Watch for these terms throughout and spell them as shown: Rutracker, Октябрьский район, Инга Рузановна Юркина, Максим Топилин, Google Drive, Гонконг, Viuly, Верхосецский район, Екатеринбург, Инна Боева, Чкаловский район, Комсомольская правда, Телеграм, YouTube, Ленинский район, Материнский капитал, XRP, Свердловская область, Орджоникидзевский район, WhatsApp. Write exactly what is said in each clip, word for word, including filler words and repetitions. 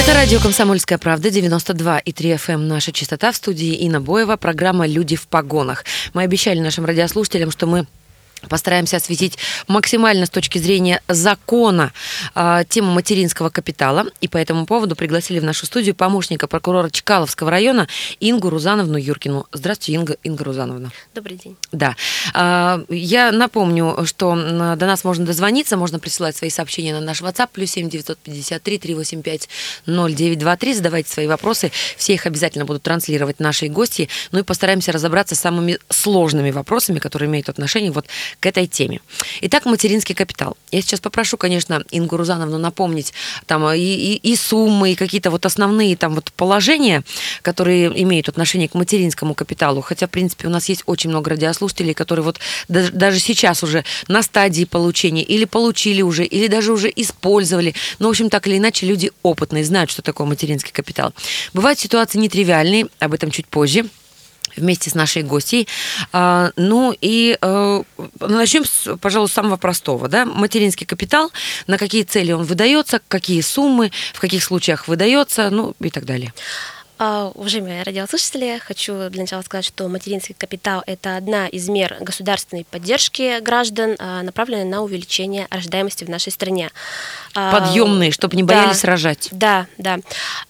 Это радио «Комсомольская правда», девяносто два и три эф эм, наша частота. В студии Инна Боева, программа «Люди в погонах». Мы обещали нашим радиослушателям, что мы постараемся осветить максимально с точки зрения закона э, тему материнского капитала. И по этому поводу пригласили в нашу студию помощника прокурора Чкаловского района Ингу Рузановну Юркину. Здравствуйте, Инга, Инга Рузановна. Добрый день. Да. Э, я напомню, что до нас можно дозвониться, можно присылать свои сообщения на наш WhatsApp, плюс семь девятьсот пятьдесят три триста восемьдесят пять ноль девять два три. Задавайте свои вопросы, все их обязательно будут транслировать наши гости. Ну и постараемся разобраться с самыми сложными вопросами, которые имеют отношение вот к этой теме. Итак, материнский капитал. Я сейчас попрошу, конечно, Ингу Рузановну напомнить там и, и, и суммы, и какие-то вот основные там вот положения, которые имеют отношение к материнскому капиталу. Хотя, в принципе, у нас есть очень много радиослушателей, которые вот даже, даже сейчас уже на стадии получения, или получили уже, или даже уже использовали. Ну, в общем, так или иначе, люди опытные, знают, что такое материнский капитал. Бывают ситуации нетривиальные, об этом чуть позже, вместе с нашей гостьей. А, ну и а, начнем, с, пожалуй, с самого простого. Да? Материнский капитал, на какие цели он выдается, какие суммы, в каких случаях выдается, ну и так далее. Uh, уважаемые радиослушатели, хочу для начала сказать, что материнский капитал – это одна из мер государственной поддержки граждан, uh, направленная на увеличение рождаемости в нашей стране. Uh, Подъемные, чтобы не боялись да, рожать. Да, да.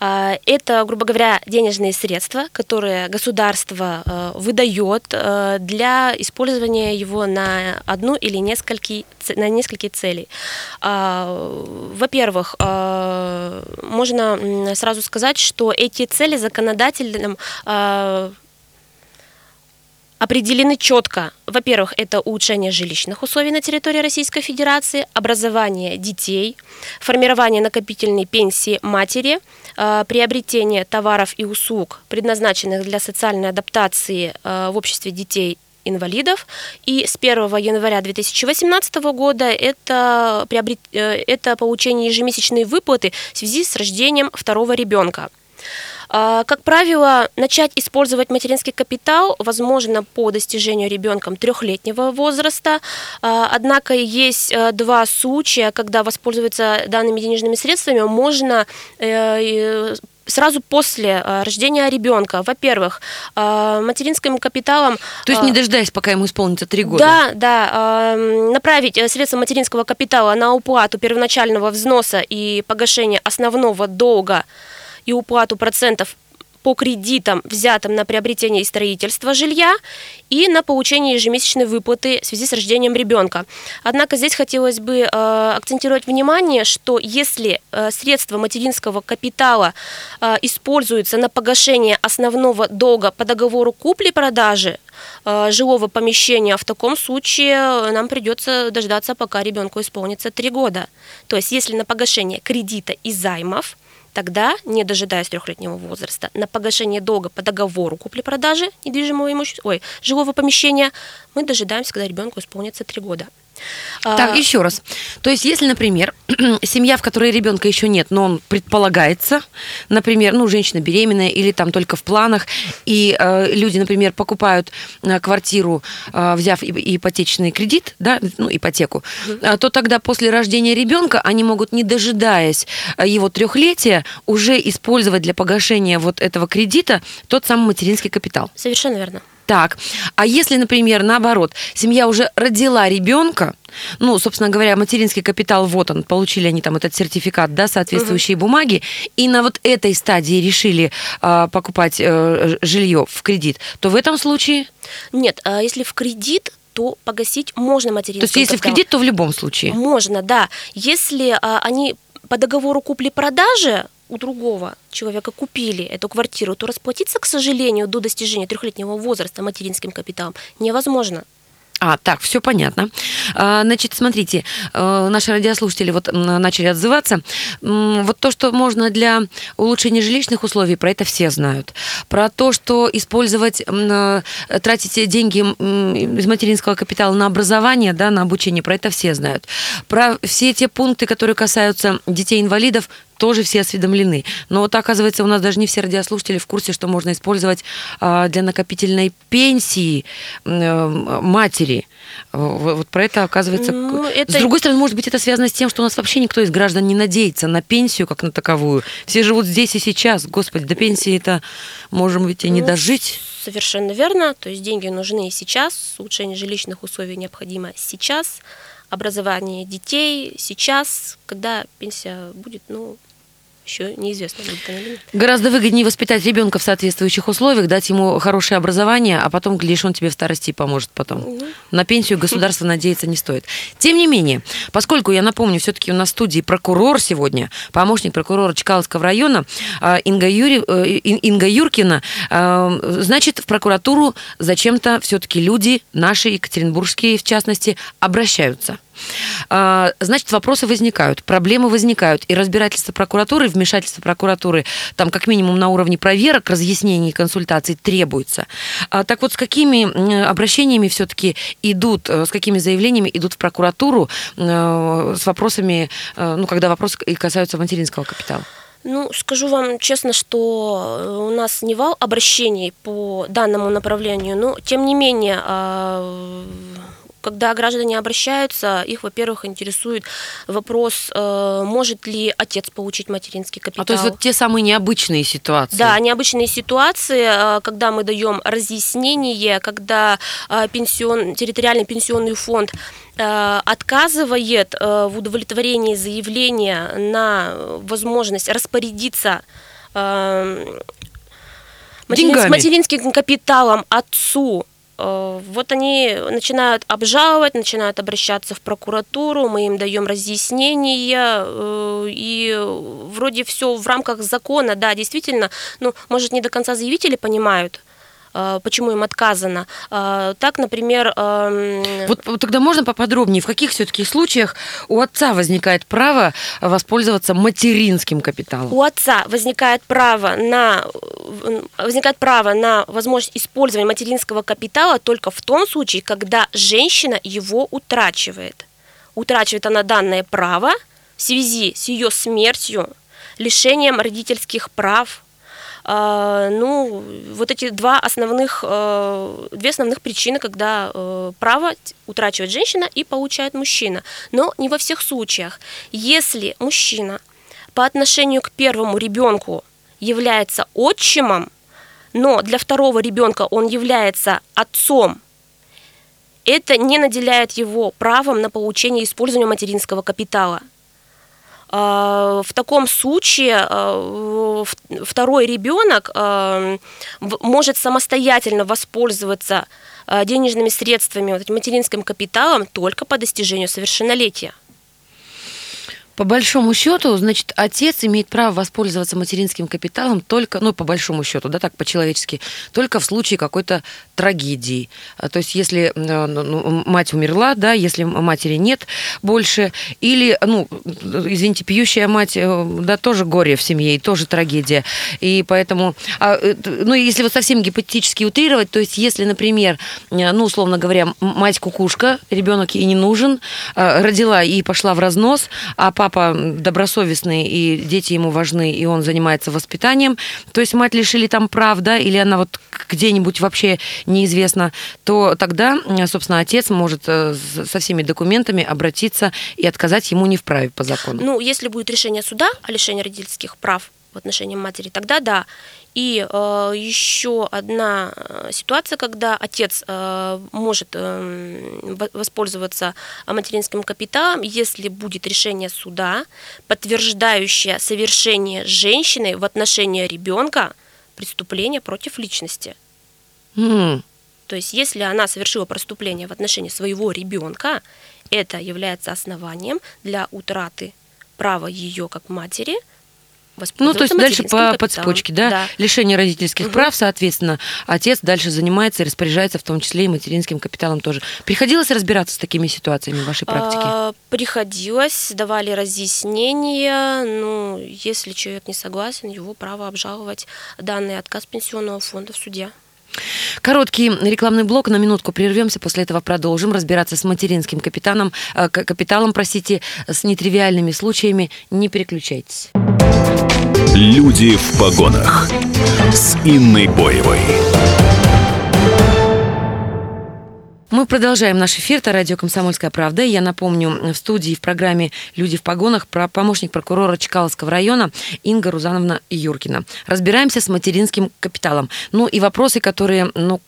Uh, это, грубо говоря, денежные средства, которые государство uh, выдает uh, для использования его на одну или нескольки, на несколько целей. Uh, во-первых, uh, можно сразу сказать, что эти цели законодателям э, определены четко. Во-первых, это улучшение жилищных условий на территории Российской Федерации, образование детей, формирование накопительной пенсии матери, э, приобретение товаров и услуг, предназначенных для социальной адаптации э, в обществе детей инвалидов. И с первого января две тысячи восемнадцатого года это, приобрет, э, это получение ежемесячной выплаты в связи с рождением второго ребенка. Как правило, начать использовать материнский капитал возможно по достижению ребенком трехлетнего возраста, однако есть два случая, когда воспользоваться данными денежными средствами можно сразу после рождения ребенка. Во-первых, материнским капиталом... То есть не дожидаясь, пока ему исполнится три года. Да, да. Направить средства материнского капитала на уплату первоначального взноса и погашение основного долга и уплату процентов по кредитам, взятым на приобретение и строительство жилья, и на получение ежемесячной выплаты в связи с рождением ребенка. Однако здесь хотелось бы э, акцентировать внимание, что если э, средства материнского капитала э, используются на погашение основного долга по договору купли-продажи э, жилого помещения, в таком случае нам придется дождаться, пока ребенку исполнится три года. То есть если на погашение кредита и займов, тогда, не дожидаясь трехлетнего возраста, на погашение долга по договору купли-продажи недвижимого имущества, ой, жилого помещения, мы дожидаемся, когда ребенку исполнится три года. Так, а... еще раз. То есть, если, например, семья, в которой ребенка еще нет, но он предполагается, например, ну, женщина беременная или там только в планах, и э, люди, например, покупают э, квартиру, э, взяв ипотечный кредит, да, ну, ипотеку, mm-hmm. то тогда после рождения ребенка они могут, не дожидаясь его трехлетия, уже использовать для погашения вот этого кредита тот самый материнский капитал. Совершенно верно. Так, а если, например, наоборот, семья уже родила ребенка, ну, собственно говоря, материнский капитал, вот он, получили они там этот сертификат, да, соответствующие угу. бумаги, и на вот этой стадии решили э, покупать э, жилье в кредит, то в этом случае... Нет, а если в кредит, то погасить можно материнский капитал. То есть если в кредит, то в любом случае? Можно, да. Если а, они по договору купли-продажи у другого человека купили эту квартиру, то расплатиться, к сожалению, до достижения трехлетнего возраста материнским капиталом невозможно. А, так, все понятно. Значит, смотрите, наши радиослушатели вот начали отзываться. Вот то, что можно для улучшения жилищных условий, про это все знают. Про то, что использовать, тратить деньги из материнского капитала на образование, да, на обучение, про это все знают. Про все те пункты, которые касаются детей-инвалидов, тоже все осведомлены. Но вот, оказывается, у нас даже не все радиослушатели в курсе, что можно использовать для накопительной пенсии матери. Вот про это, оказывается... Ну, это... С другой стороны, может быть, это связано с тем, что у нас вообще никто из граждан не надеется на пенсию как на таковую. Все живут здесь и сейчас. Господи, до пенсии-то можем ведь и не ну, дожить. Совершенно верно. То есть деньги нужны сейчас. Улучшение жилищных условий необходимо сейчас. Образование детей сейчас, когда пенсия будет, ну... еще неизвестно. Гораздо выгоднее воспитать ребенка в соответствующих условиях, дать ему хорошее образование, а потом, глядишь, он тебе в старости поможет потом. Mm-hmm. На пенсию государство надеяться не стоит. Тем не менее, поскольку, я напомню, все-таки у нас в студии прокурор сегодня, помощник прокурора Чкаловского района Инга, Юри... Инга Юркина, значит, в прокуратуру зачем-то все-таки люди, наши екатеринбургские в частности, обращаются. Значит, вопросы возникают, проблемы возникают, и разбирательство прокуратуры, вмешательство прокуратуры, там как минимум на уровне проверок, разъяснений, консультаций требуется. Так вот, с какими обращениями все-таки идут, с какими заявлениями идут в прокуратуру с вопросами, ну, когда вопросы касаются материнского капитала? Ну, скажу вам честно, что у нас не вал обращений по данному направлению, но, тем не менее... Когда граждане обращаются, их, во-первых, интересует вопрос, может ли отец получить материнский капитал. А то есть вот те самые необычные ситуации. Да, необычные ситуации, когда мы даем разъяснение, когда пенсион, территориальный пенсионный фонд отказывает в удовлетворении заявления на возможность распорядиться деньгами, материнским капиталом отцу. Вот они начинают обжаловать, начинают обращаться в прокуратуру, мы им даем разъяснения, и вроде все в рамках закона, да, действительно, ну, может, не до конца заявители понимают, почему им отказано. Так, например... Вот, вот тогда можно поподробнее, в каких все-таки случаях у отца возникает право воспользоваться материнским капиталом? У отца возникает право на, возникает право на возможность использования материнского капитала только в том случае, когда женщина его утрачивает. Утрачивает она данное право в связи с ее смертью, лишением родительских прав. Ну, вот эти два основных, две основных причины, когда право утрачивает женщина и получает мужчина. Но не во всех случаях. Если мужчина по отношению к первому ребенку является отчимом, но для второго ребенка он является отцом, это не наделяет его правом на получение и использование материнского капитала. В таком случае второй ребенок может самостоятельно воспользоваться денежными средствами, вот этим материнским капиталом, только по достижению совершеннолетия. По большому счету, значит, отец имеет право воспользоваться материнским капиталом только, ну, по большому счету, да, так по-человечески, только в случае какой-то трагедии. То есть, если ну, мать умерла, да, если матери нет больше, или, ну, извините, пьющая мать, да, тоже горе в семье, и тоже трагедия. И поэтому, ну, если вот совсем гипотетически утрировать, то есть, если, например, ну, условно говоря, мать-кукушка, ребенок ей не нужен, родила и пошла в разнос, а папа Папа добросовестный, и дети ему важны, и он занимается воспитанием. То есть мать лишили там прав, да, или она вот где-нибудь вообще неизвестна, то тогда, собственно, отец может со всеми документами обратиться и отказать ему не вправе по закону. Ну, если будет решение суда о лишении родительских прав в отношении матери, тогда да. И э, еще одна ситуация, когда отец э, может э, воспользоваться материнским капиталом, если будет решение суда, подтверждающее совершение женщины в отношении ребенка преступления против личности. Mm. То есть, если она совершила преступление в отношении своего ребенка, это является основанием для утраты права ее как матери Ну, то есть дальше по, по цепочке, да? да? Лишение родительских угу. прав, соответственно, отец дальше занимается и распоряжается в том числе и материнским капиталом тоже. Приходилось разбираться с такими ситуациями в вашей практике? А, приходилось, давали разъяснения, ну, если человек не согласен, его право обжаловать данный отказ пенсионного фонда в суде. Короткий рекламный блок, на минутку прервемся, после этого продолжим разбираться с материнским капиталом, капиталом, простите, с нетривиальными случаями. Не переключайтесь. Люди в погонах с Инной Боевой. Мы продолжаем наш эфир. Это радио «Комсомольская правда». Я напомню, в студии в программе «Люди в погонах» помощник прокурора Чкаловского района Инга Рузановна Юркина. Разбираемся с материнским капиталом. Ну и вопросы, которые... ну,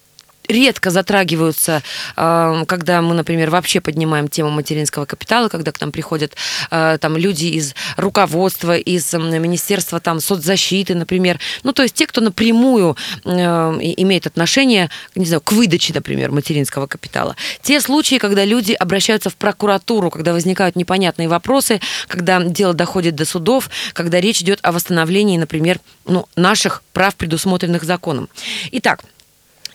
редко затрагиваются, когда мы, например, вообще поднимаем тему материнского капитала, когда к нам приходят там, люди из руководства, из Министерства там, соцзащиты, например. Ну, то есть те, кто напрямую имеет отношение, не знаю, к выдаче, например, материнского капитала. Те случаи, когда люди обращаются в прокуратуру, когда возникают непонятные вопросы, когда дело доходит до судов, когда речь идет о восстановлении, например, ну, наших прав, предусмотренных законом. Итак,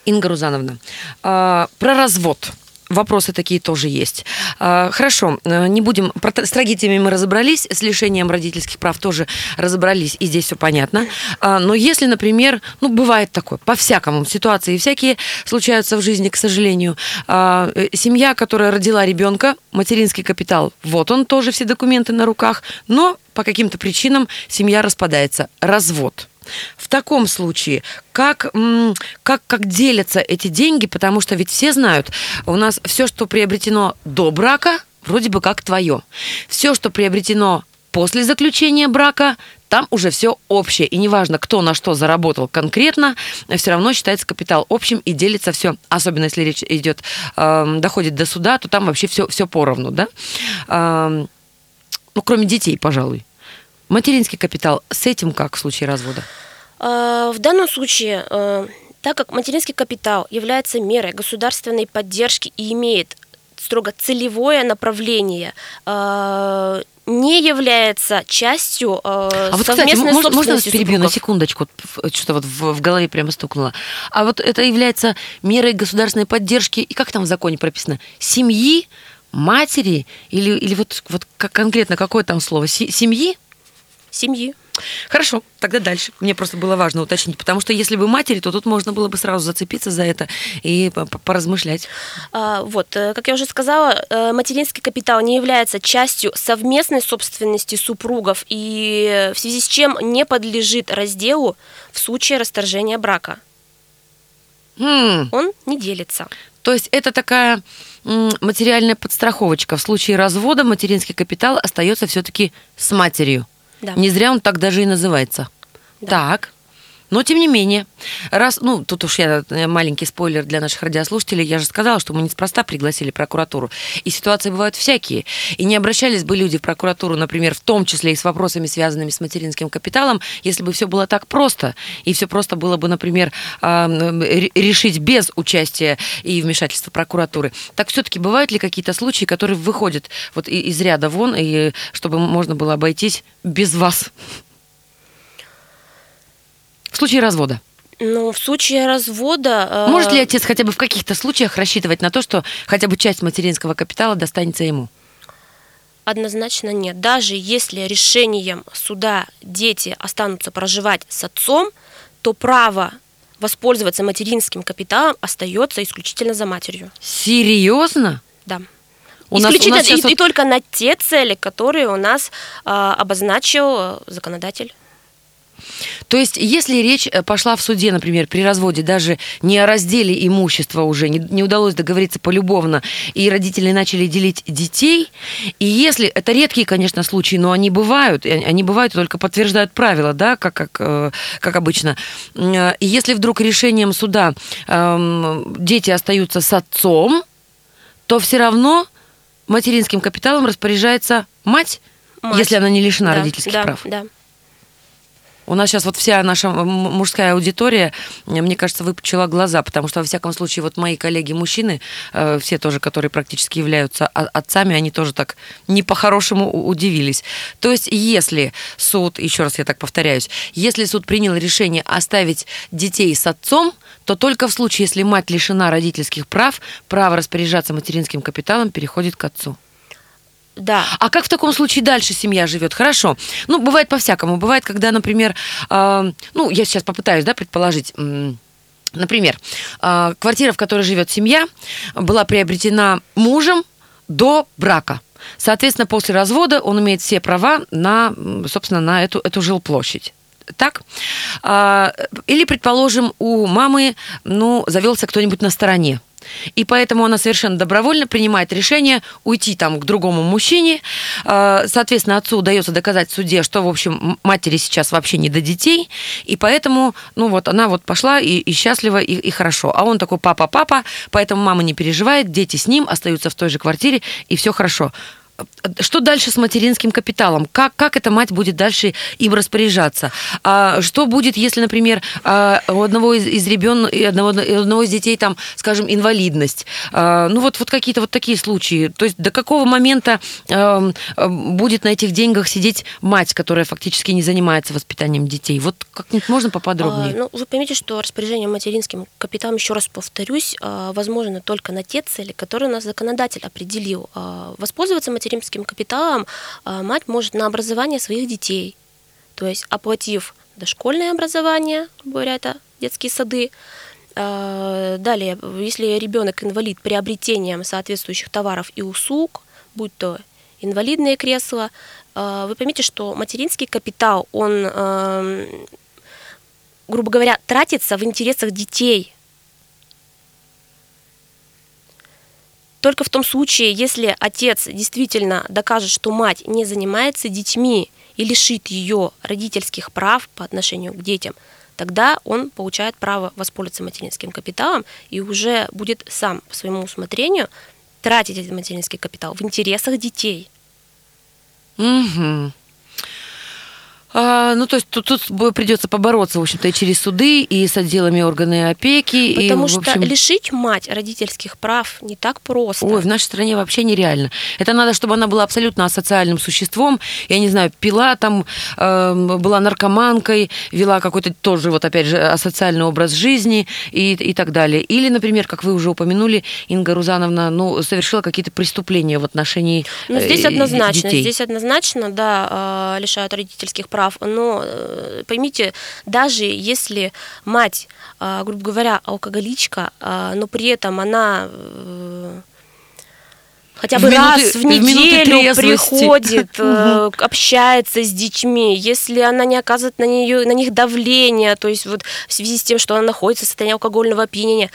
Инга Рузановна, про развод. Вопросы такие тоже есть. Хорошо, не будем... С трагедиями мы разобрались, с лишением родительских прав тоже разобрались, и здесь все понятно. Но если, например, ну, бывает такое, по-всякому, ситуации всякие случаются в жизни, к сожалению. Семья, которая родила ребенка, материнский капитал, вот он тоже, все документы на руках, но по каким-то причинам семья распадается. Развод. В таком случае, как, как, как делятся эти деньги, потому что ведь все знают, у нас все, что приобретено до брака, вроде бы как твое. Все, что приобретено после заключения брака, там уже все общее. И неважно, кто на что заработал конкретно, все равно считается капитал общим и делится все. Особенно если речь идет, э, доходит до суда, то там вообще все, все поровну, да? Э, ну, кроме детей, пожалуй. Материнский капитал, с этим как в случае развода? В данном случае, так как материнский капитал является мерой государственной поддержки и имеет строго целевое направление, не является частью совместной собственности супругов. А вот, кстати, можно вас перебью на секундочку? Что-то вот в, в голове прямо стукнуло. А вот это является мерой государственной поддержки, и как там в законе прописано? Семьи, матери, или, или вот, вот конкретно какое там слово? Семьи? Семьи. Хорошо, тогда дальше. Мне просто было важно уточнить, потому что если бы матери, то тут можно было бы сразу зацепиться за это и поразмышлять. Вот, как я уже сказала, материнский капитал не является частью совместной собственности супругов и в связи с чем не подлежит разделу в случае расторжения брака. М-м. Он не делится. То есть это такая материальная подстраховочка. В случае развода материнский капитал остается все-таки с матерью. Да. Не зря он так даже и называется. Да. Так. Но, тем не менее, раз... Ну, тут уж я маленький спойлер для наших радиослушателей. Я же сказала, что мы неспроста пригласили прокуратуру. И ситуации бывают всякие. И не обращались бы люди в прокуратуру, например, в том числе и с вопросами, связанными с материнским капиталом, если бы все было так просто. И все просто было бы, например, решить без участия и вмешательства прокуратуры. Так все-таки бывают ли какие-то случаи, которые выходят вот из ряда вон, и чтобы можно было обойтись без вас? В случае развода? Ну, в случае развода... Э... Может ли отец хотя бы в каких-то случаях рассчитывать на то, что хотя бы часть материнского капитала достанется ему? Однозначно нет. Даже если решением суда дети останутся проживать с отцом, то право воспользоваться материнским капиталом остается исключительно за матерью. Серьезно? Да. У исключительно нас, у нас сейчас... и, и только на те цели, которые у нас э, обозначил законодатель. То есть, если речь пошла в суде, например, при разводе, даже не о разделе имущества уже, не, не удалось договориться полюбовно, и родители начали делить детей, и если, это редкие, конечно, случаи, но они бывают, и они бывают и только подтверждают правила, да, как, как, как обычно. И если вдруг решением суда э, дети остаются с отцом, то все равно материнским капиталом распоряжается мать, мать. Если она не лишена да, родительских да, прав. Да. У нас сейчас вот вся наша мужская аудитория, мне кажется, выпучила глаза, потому что, во всяком случае, вот мои коллеги-мужчины, все тоже, которые практически являются отцами, они тоже так не по-хорошему удивились. То есть, если суд, еще раз я так повторяюсь, если суд принял решение оставить детей с отцом, то только в случае, если мать лишена родительских прав, право распоряжаться материнским капиталом переходит к отцу. Да. А как в таком случае дальше семья живет? Хорошо. Ну, бывает по-всякому. Бывает, когда, например, э, ну, я сейчас попытаюсь, да, предположить... Э, например, э, квартира, в которой живет семья, была приобретена мужем до брака. Соответственно, после развода он имеет все права на, собственно, на эту, эту жилплощадь. Так? Э, или, предположим, у мамы, ну, завелся кто-нибудь на стороне. И поэтому она совершенно добровольно принимает решение уйти там к другому мужчине. Соответственно, отцу удается доказать в суде, что, в общем, матери сейчас вообще не до детей. И поэтому, ну вот, она вот пошла и, и счастлива, и, и хорошо. А он такой: папа, папа, поэтому мама не переживает, дети с ним остаются в той же квартире, и все хорошо. Что дальше с материнским капиталом? Как, как эта мать будет дальше им распоряжаться? А что будет, если, например, у одного из, из ребен, одного, одного из детей, там, скажем, инвалидность? А, ну, вот, вот какие-то вот такие случаи. То есть до какого момента а, будет на этих деньгах сидеть мать, которая фактически не занимается воспитанием детей? Вот как-нибудь можно поподробнее? А, ну, вы поймите, что распоряжение материнским капиталом, еще раз повторюсь, возможно только на те цели, которые у нас законодатель определил. Воспользоваться материнским материнским капиталом мать может на образование своих детей, то есть оплатив дошкольное образование, грубо говоря, это детские сады. Далее, если ребенок инвалид, приобретением соответствующих товаров и услуг, будь то инвалидные кресла, вы поймите, что материнский капитал, он, грубо говоря, тратится в интересах детей. Только в том случае, если отец действительно докажет, что мать не занимается детьми и лишит ее родительских прав по отношению к детям, тогда он получает право воспользоваться материнским капиталом и уже будет сам по своему усмотрению тратить этот материнский капитал в интересах детей. Угу. А, ну, то есть тут, тут придется побороться, в общем-то, и через суды, и с отделами органов опеки. Потому и, что в общем... лишить мать родительских прав не так просто. Ой, в нашей стране вообще нереально. Это надо, чтобы она была абсолютно асоциальным существом. Я не знаю, пила там, э, была наркоманкой, вела какой-то тоже, вот опять же, асоциальный образ жизни и, и так далее. Или, например, как вы уже упомянули, Инга Рузановна, ну, совершила какие-то преступления в отношении э, ну, здесь однозначно, детей. Здесь однозначно, да, э, лишают родительских прав. Но поймите, даже если мать, грубо говоря, алкоголичка, но при этом она хотя бы в раз минуты, в неделю в приходит, общается с детьми, если она не оказывает на, нее, на них давления, то есть вот в связи с тем, что она находится в состоянии алкогольного опьянения,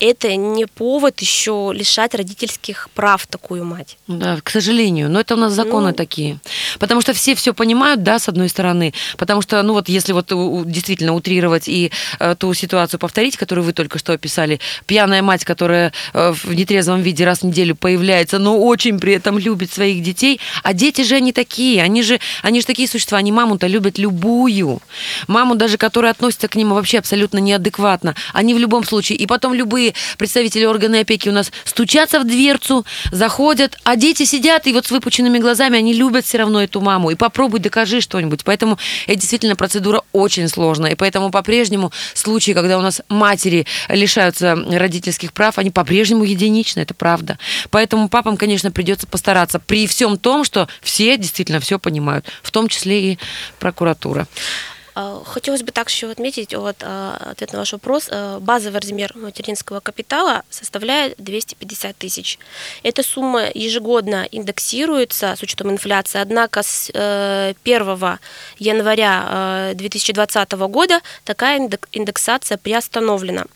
это не повод еще лишать родительских прав такую мать. Да, к сожалению. Но это у нас законы ну... такие. Потому что все все понимают, да, с одной стороны. Потому что, ну вот, если вот действительно утрировать и э, ту ситуацию повторить, которую вы только что описали, пьяная мать, которая э, в нетрезвом виде раз в неделю появляется, но очень при этом любит своих детей. А дети же они такие. Они же, они же такие существа. Они маму-то любят любую. Маму даже, которая относится к ним вообще абсолютно неадекватно. Они в любом случае. И потом любые представители органов опеки у нас стучатся в дверцу, заходят, а дети сидят, и вот с выпученными глазами они любят все равно эту маму. И попробуй, докажи что-нибудь. Поэтому это действительно процедура очень сложная. И поэтому по-прежнему случаи, когда у нас матери лишаются родительских прав, они по-прежнему единичны, это правда. Поэтому папам, конечно, придется постараться при всем том, что все действительно все понимают, в том числе и прокуратура. Хотелось бы так еще отметить, вот, ответ на ваш вопрос, базовый размер материнского капитала составляет двести пятьдесят тысяч. Эта сумма ежегодно индексируется с учетом инфляции, однако с первого января две тысячи двадцатого года такая индексация приостановлена.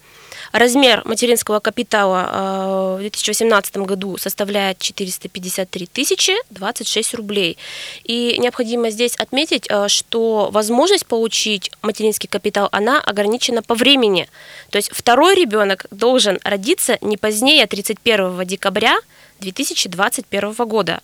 Размер материнского капитала в две тысячи восемнадцатом году составляет четыреста пятьдесят три тысячи двадцать шесть рублей. И необходимо здесь отметить, что возможность получить материнский капитал, она ограничена по времени. То есть второй ребенок должен родиться не позднее тридцать первого декабря две тысячи двадцать первого года.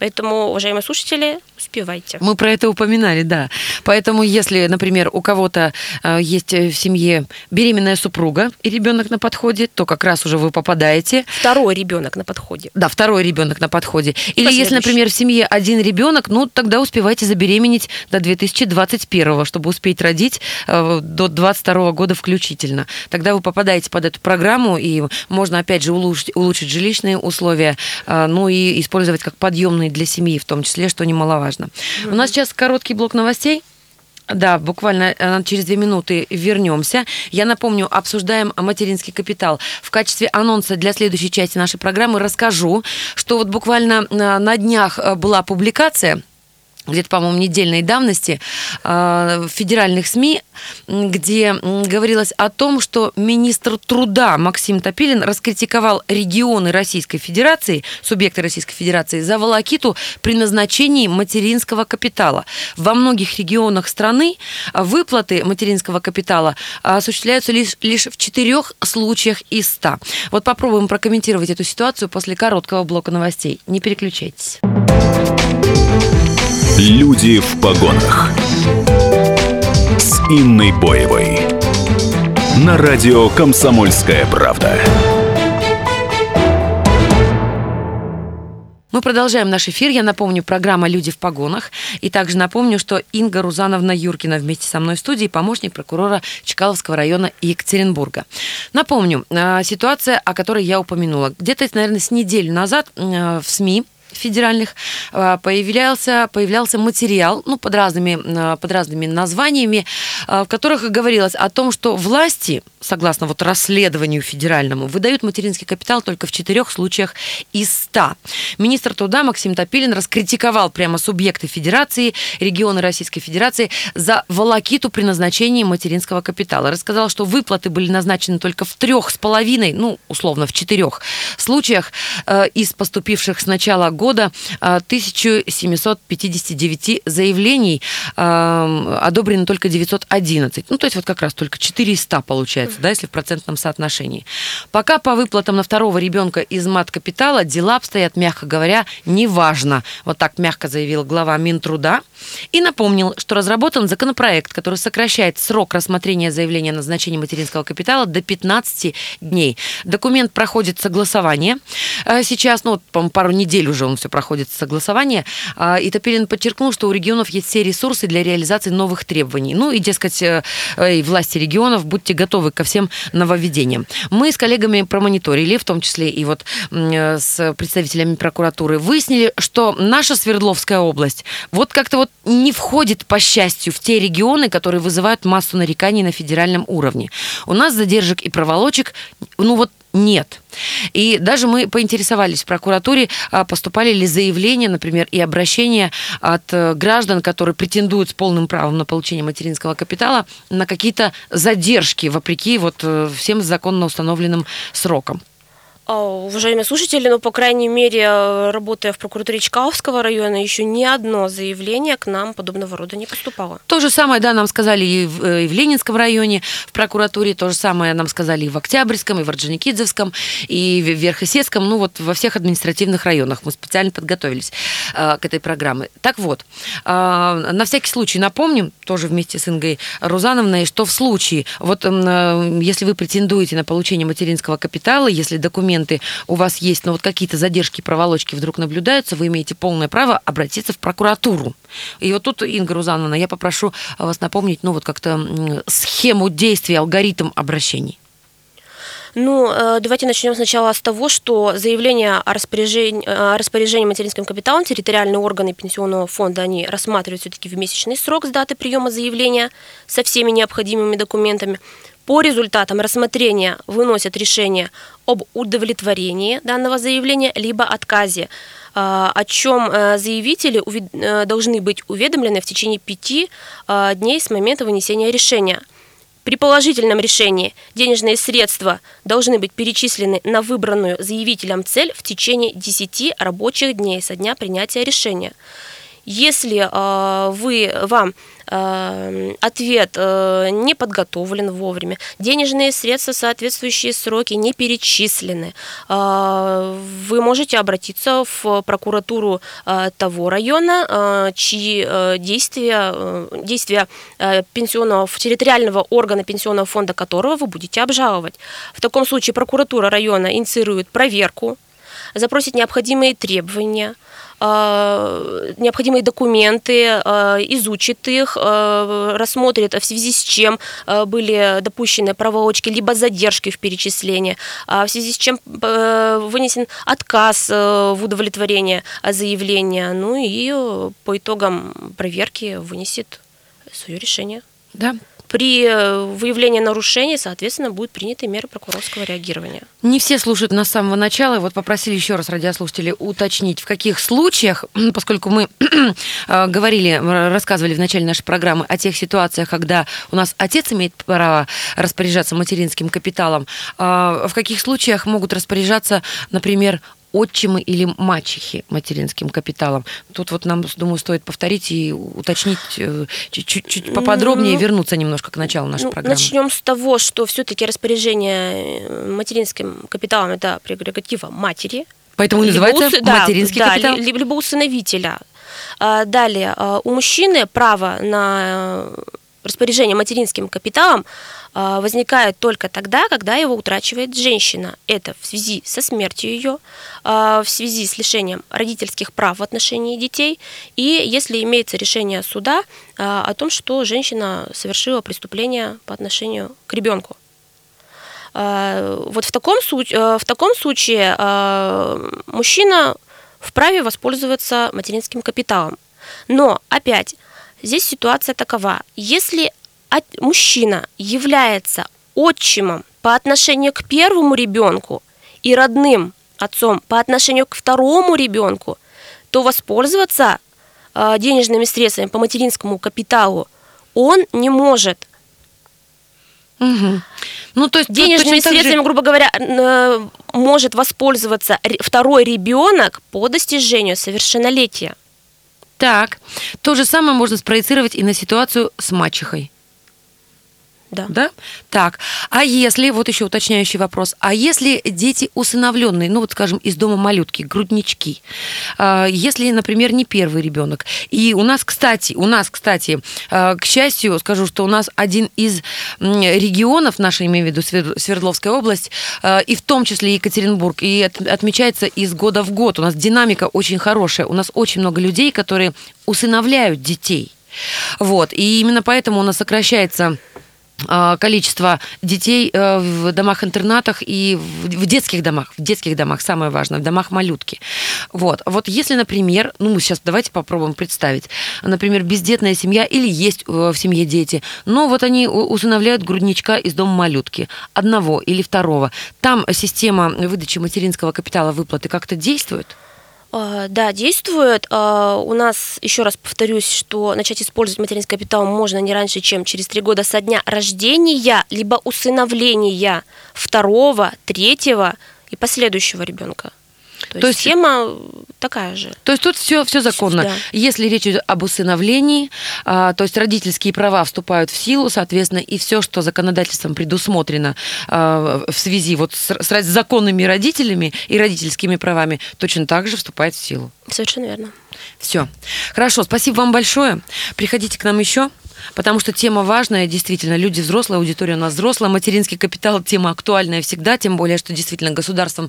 Поэтому, уважаемые слушатели, успевайте. Мы про это упоминали, да. Поэтому, если, например, у кого-то есть в семье беременная супруга и ребенок на подходе, то как раз уже вы попадаете. Второй ребенок на подходе. Да, второй ребенок на подходе. Или если, например, в семье один ребенок, ну тогда успевайте забеременеть до две тысячи двадцать первого, чтобы успеть родить до двадцать второго года включительно. Тогда вы попадаете под эту программу, и можно, опять же, улучшить, улучшить жилищные условия, ну и использовать как подъемные для семьи, в том числе, что немаловажно. Mm-hmm. У нас сейчас короткий блок новостей. Да, буквально через две минуты вернемся. Я напомню, обсуждаем материнский капитал. В качестве анонса для следующей части нашей программы расскажу, что вот буквально на днях была публикация, где-то, по-моему, недельной давности, в федеральных СМИ, где говорилось о том, что министр труда Максим Топилин раскритиковал регионы Российской Федерации, субъекты Российской Федерации, за волокиту при назначении материнского капитала. Во многих регионах страны выплаты материнского капитала осуществляются лишь, лишь в четырех случаях из ста. Вот попробуем прокомментировать эту ситуацию после короткого блока новостей. Не переключайтесь. Люди в погонах с Инной Боевой на радио «Комсомольская правда». Мы продолжаем наш эфир. Я напомню, программа «Люди в погонах». И также напомню, что Инга Рузановна Юркина вместе со мной в студии, помощник прокурора Чкаловского района Екатеринбурга. Напомню, ситуация, о которой я упомянула. Где-то, наверное, с неделю назад в СМИ федеральных появлялся, появлялся материал, ну, под разными, под разными названиями, в которых говорилось о том, что власти, согласно вот расследованию федеральному, выдают материнский капитал только в четырех случаях из ста. Министр труда Максим Топилин раскритиковал прямо субъекты федерации, регионы Российской Федерации за волокиту при назначении материнского капитала. Рассказал, что выплаты были назначены только в трех с половиной, ну, условно, в четырех случаях э, из поступивших с начала года тысяча семьсот пятьдесят девять заявлений, э, одобрено только девятьсот одиннадцать. Ну, то есть вот как раз только четыреста получается, да, если в процентном соотношении. Пока по выплатам на второго ребенка из маткапитала дела обстоят, мягко говоря, неважно. Вот так мягко заявил глава Минтруда и напомнил, что разработан законопроект, который сокращает срок рассмотрения заявления о назначении материнского капитала до пятнадцати дней. Документ проходит согласование. Сейчас, ну, по-моему, пару недель уже он все проходит согласование. И Топилин подчеркнул, что у регионов есть все ресурсы для реализации новых требований. Ну и, дескать, власти регионов, будьте готовы ко всем нововведениям. Мы с коллегами промониторили, в том числе и вот с представителями прокуратуры, выяснили, что наша Свердловская область вот как-то вот не входит, по счастью, в те регионы, которые вызывают массу нареканий на федеральном уровне. У нас задержек и проволочек, ну вот, нет. И даже мы поинтересовались в прокуратуре, поступали ли заявления, например, и обращения от граждан, которые претендуют с полным правом на получение материнского капитала, на какие-то задержки, вопреки вот всем законно установленным срокам. Уважаемые слушатели, ну, по крайней мере, работая в прокуратуре Чкаловского района, еще ни одно заявление к нам подобного рода не поступало. То же самое, да, нам сказали и в, и в Ленинском районе, в прокуратуре, то же самое нам сказали и в Октябрьском, и в Орджоникидзевском, и в Верхосецком, ну, вот во всех административных районах. Мы специально подготовились э, к этой программе. Так вот, э, на всякий случай напомним, тоже вместе с Ингой Рузановной, что в случае, вот э, если вы претендуете на получение материнского капитала, если документ у вас есть, но вот какие-то задержки, проволочки вдруг наблюдаются, вы имеете полное право обратиться в прокуратуру. И вот тут, Инга Рузановна, я попрошу вас напомнить, ну вот как-то схему действий, алгоритм обращений. Ну, давайте начнем сначала с того, что заявление о распоряжении, о распоряжении материнским капиталом территориальные органы пенсионного фонда, они рассматривают все-таки в месячный срок с даты приема заявления со всеми необходимыми документами. По результатам рассмотрения выносят решение об удовлетворении данного заявления либо отказе, о чем заявители должны быть уведомлены в течение пяти дней с момента вынесения решения. При положительном решении денежные средства должны быть перечислены на выбранную заявителем цель в течение десяти рабочих дней со дня принятия решения. Если э, вы, вам э, ответ э, не подготовлен вовремя, денежные средства в соответствующие сроки не перечислены, э, вы можете обратиться в прокуратуру э, того района, э, чьи э, действия, э, действия э, пенсионного, территориального органа пенсионного фонда которого вы будете обжаловать. В таком случае прокуратура района инициирует проверку, запросит необходимые требования, необходимые документы, изучит их, рассмотрит, в связи с чем были допущены проволочки, либо задержки в перечислении, в связи с чем вынесен отказ в удовлетворении заявления, ну и по итогам проверки вынесет свое решение. Да. При выявлении нарушений, соответственно, будут приняты меры прокурорского реагирования. Не все слушают нас с самого начала. Вот попросили еще раз радиослушателей уточнить, в каких случаях, поскольку мы говорили, рассказывали в начале нашей программы о тех ситуациях, когда у нас отец имеет право распоряжаться материнским капиталом, в каких случаях могут распоряжаться, например, отчимы или мачехи материнским капиталом. Тут вот нам, думаю, стоит повторить и уточнить чуть-чуть поподробнее, ну, вернуться немножко к началу нашей ну, программы. Начнем с того, что все-таки распоряжение материнским капиталом – это прерогатива матери. Поэтому называется да, материнский да, капитал? Либо усыновителя. Далее, у мужчины право на распоряжение материнским капиталом возникает только тогда, когда его утрачивает женщина. Это в связи со смертью ее, в связи с лишением родительских прав в отношении детей, и если имеется решение суда о том, что женщина совершила преступление по отношению к ребенку. Вот в таком, в таком случае мужчина вправе воспользоваться материнским капиталом. Но, опять, здесь ситуация такова. Если мужчина является отчимом по отношению к первому ребенку и родным отцом по отношению к второму ребенку, то воспользоваться денежными средствами по материнскому капиталу он не может. Угу. Ну, то есть денежными средствами, же... грубо говоря, может воспользоваться второй ребенок по достижению совершеннолетия. Так, то же самое можно спроецировать и на ситуацию с мачехой. Да. Да? Так, а если, вот еще уточняющий вопрос, а если дети усыновленные, ну вот, скажем, из дома малютки, груднички, если, например, не первый ребенок, и у нас, кстати, у нас, кстати, к счастью, скажу, что у нас один из регионов, наши, имею в виду, Свердловская область, и в том числе Екатеринбург, и отмечается из года в год, у нас динамика очень хорошая, у нас очень много людей, которые усыновляют детей, вот, и именно поэтому у нас сокращается количество детей в домах-интернатах и в детских домах, в детских домах, самое важное, в домах малютки. Вот, вот если, например, ну мы сейчас давайте попробуем представить, например, бездетная семья или есть в семье дети, но вот они усыновляют грудничка из дома малютки, одного или второго, там система выдачи материнского капитала выплаты как-то действует? Да, действует. У нас, еще раз повторюсь, что начать использовать материнский капитал можно не раньше, чем через три года со дня рождения, либо усыновления второго, третьего и последующего ребенка. То, то есть схема такая же. То есть тут все, все законно. Да. Если речь идет об усыновлении, то есть родительские права вступают в силу, соответственно, и все, что законодательством предусмотрено в связи вот с, с законными родителями и родительскими правами, точно так же вступает в силу. Совершенно верно. Все. Хорошо, спасибо вам большое. Приходите к нам еще. Потому что тема важная, действительно, люди взрослые, аудитория у нас взрослая, материнский капитал – тема актуальная всегда, тем более, что действительно государством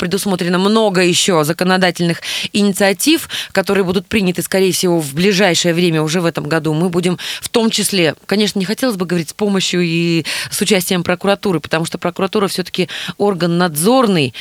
предусмотрено много еще законодательных инициатив, которые будут приняты, скорее всего, в ближайшее время, уже в этом году. Мы будем в том числе, конечно, не хотелось бы говорить с помощью и с участием прокуратуры, потому что прокуратура все-таки орган надзорный,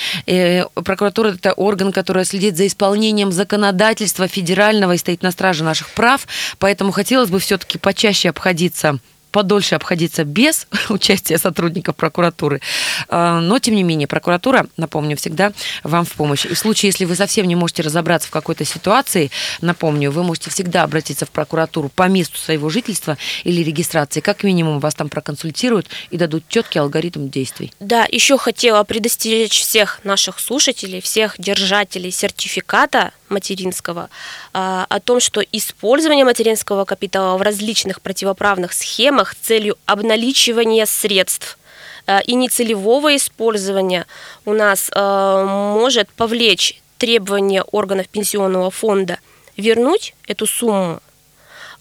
прокуратура – это орган, который следит за исполнением законодательства федерального и стоит на страже наших прав, поэтому хотелось бы все-таки почаще обходиться подольше обходиться без участия сотрудников прокуратуры. Но, тем не менее, прокуратура, напомню, всегда вам в помощь. И в случае, если вы совсем не можете разобраться в какой-то ситуации, напомню, вы можете всегда обратиться в прокуратуру по месту своего жительства или регистрации. Как минимум, вас там проконсультируют и дадут четкий алгоритм действий. Да, еще хотела предостеречь всех наших слушателей, всех держателей сертификата материнского о том, что использование материнского капитала в различных противоправных схемах с целью обналичивания средств и нецелевого использования у нас может повлечь требование органов пенсионного фонда вернуть эту сумму.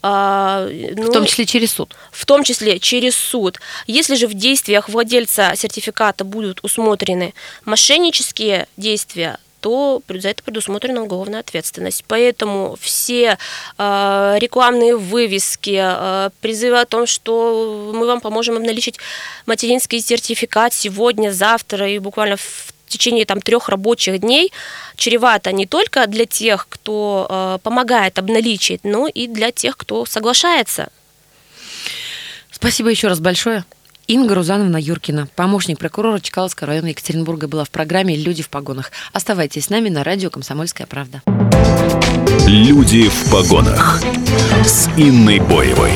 А, ну, в том числе через суд. В том числе через суд. Если же в действиях владельца сертификата будут усмотрены мошеннические действия, то за это предусмотрена уголовная ответственность. Поэтому все э, рекламные вывески, э, призывы о том, что мы вам поможем обналичить материнский сертификат сегодня, завтра и буквально в в течение там, трех рабочих дней, чревато не только для тех, кто э, помогает обналичить, но и для тех, кто соглашается. Спасибо еще раз большое. Инга Рузановна Юркина, помощник прокурора Чкаловского района Екатеринбурга, была в программе «Люди в погонах». Оставайтесь с нами на радио «Комсомольская правда». «Люди в погонах» с Инной Боевой.